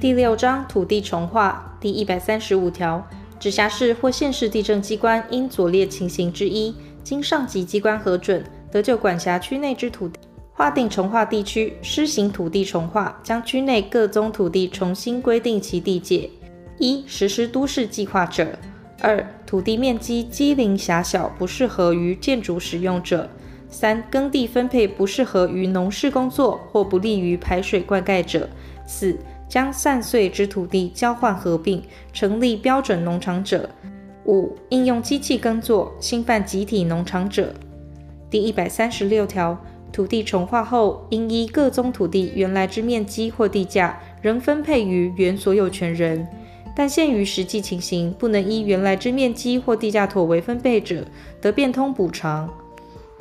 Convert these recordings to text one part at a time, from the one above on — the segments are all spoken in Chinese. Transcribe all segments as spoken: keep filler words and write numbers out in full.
第六章土地重划第一百三十五条，直辖市或县市地政机关因左列情形之一，经上级机关核准，得就管辖区内之土地划定重划地区，施行土地重划，将区内各宗土地重新规定其地界：一、实施都市计划者；二、土地面积畸零狭小，不适合于建筑使用者；三、耕地分配不适合于农事工作或不利于排水灌溉者；四、将散碎之土地交换合并，成立标准农场者；五、应用机器耕作，兴办集体农场者。第一百三十六条，土地重划后，应依各宗土地原来之面积或地价，仍分配于原所有权人，但限于实际情形，不能依原来之面积或地价妥为分配者，得变通补偿。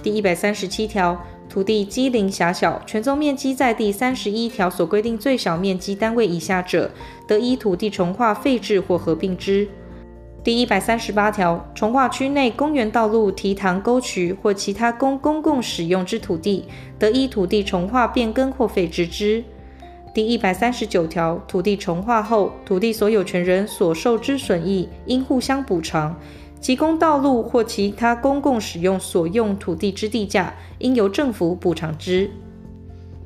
第一百三十七条。土地畸零狭小，全宗面积在第三十一条所规定最小面积单位以下者，得依土地重划废置或合并之。第一百三十八条，重划区内公园、道路、堤塘、沟渠或其他供公共使用之土地，得依土地重划变更或废置之。第一百三十九条，土地重划后，土地所有权人所受之损益，应互相补偿。其供道路或其他公共使用所用土地之地价，应由政府补偿之。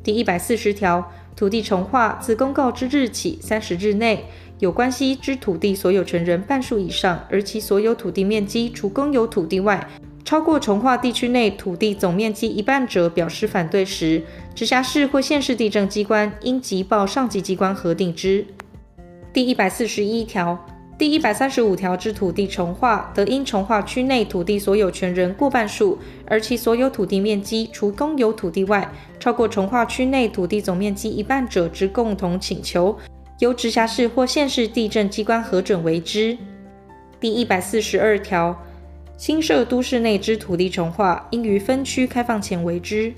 第一百四十条，土地重划自公告之日起三十日内，有关系之土地所有权人半数以上，而其所有土地面积除公有土地外，超过重划地区内土地总面积一半者，表示反对时，直辖市或县市地政机关应即报上级机关核定之。第一百四十一条。第一百三十五条之土地重划，得因重划区内土地所有权人过半数，而其所有土地面积除公有土地外，超过重划区内土地总面积一半者之共同请求，由直辖市或县市地政机关核准为之。第一百四十二条，新设都市内之土地重划，应于分区开放前为之。